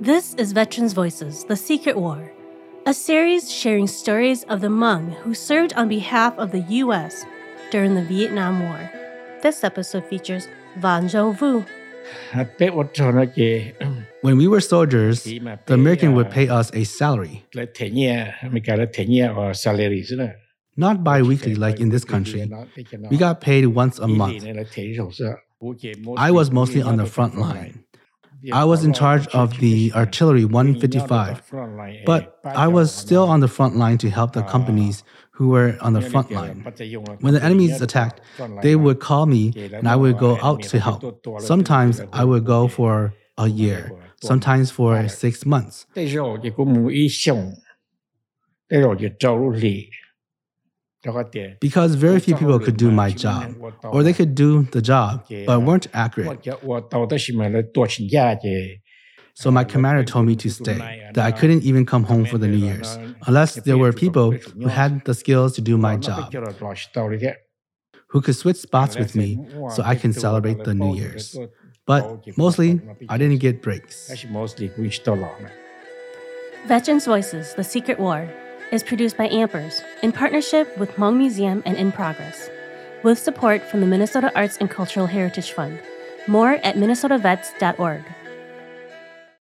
This is Veterans Voices, The Secret War, a series sharing stories of the Hmong who served on behalf of the U.S. during the Vietnam War. This episode features Wa Joe Vu. When we were soldiers, the American would pay us a salary. Not bi-weekly like in this country. We got paid once a month. I was mostly on the front line. I was in charge of the artillery 155, but I was still on the front line to help the companies who were on the front line. When the enemies attacked, they would call me and I would go out to help. Sometimes I would go for a year, sometimes for 6 months. Because very few people could do my job, or they could do the job, but weren't accurate. So my commander told me to stay, that I couldn't even come home for the New Year's, unless there were people who had the skills to do my job, who could switch spots with me so I can celebrate the New Year's. But mostly, I didn't get breaks. Veterans Voices, The Secret War is produced by Ampers in partnership with Hmong Museum and In Progress, with support from the Minnesota Arts and Cultural Heritage Fund. More at MinnesotaVets.org.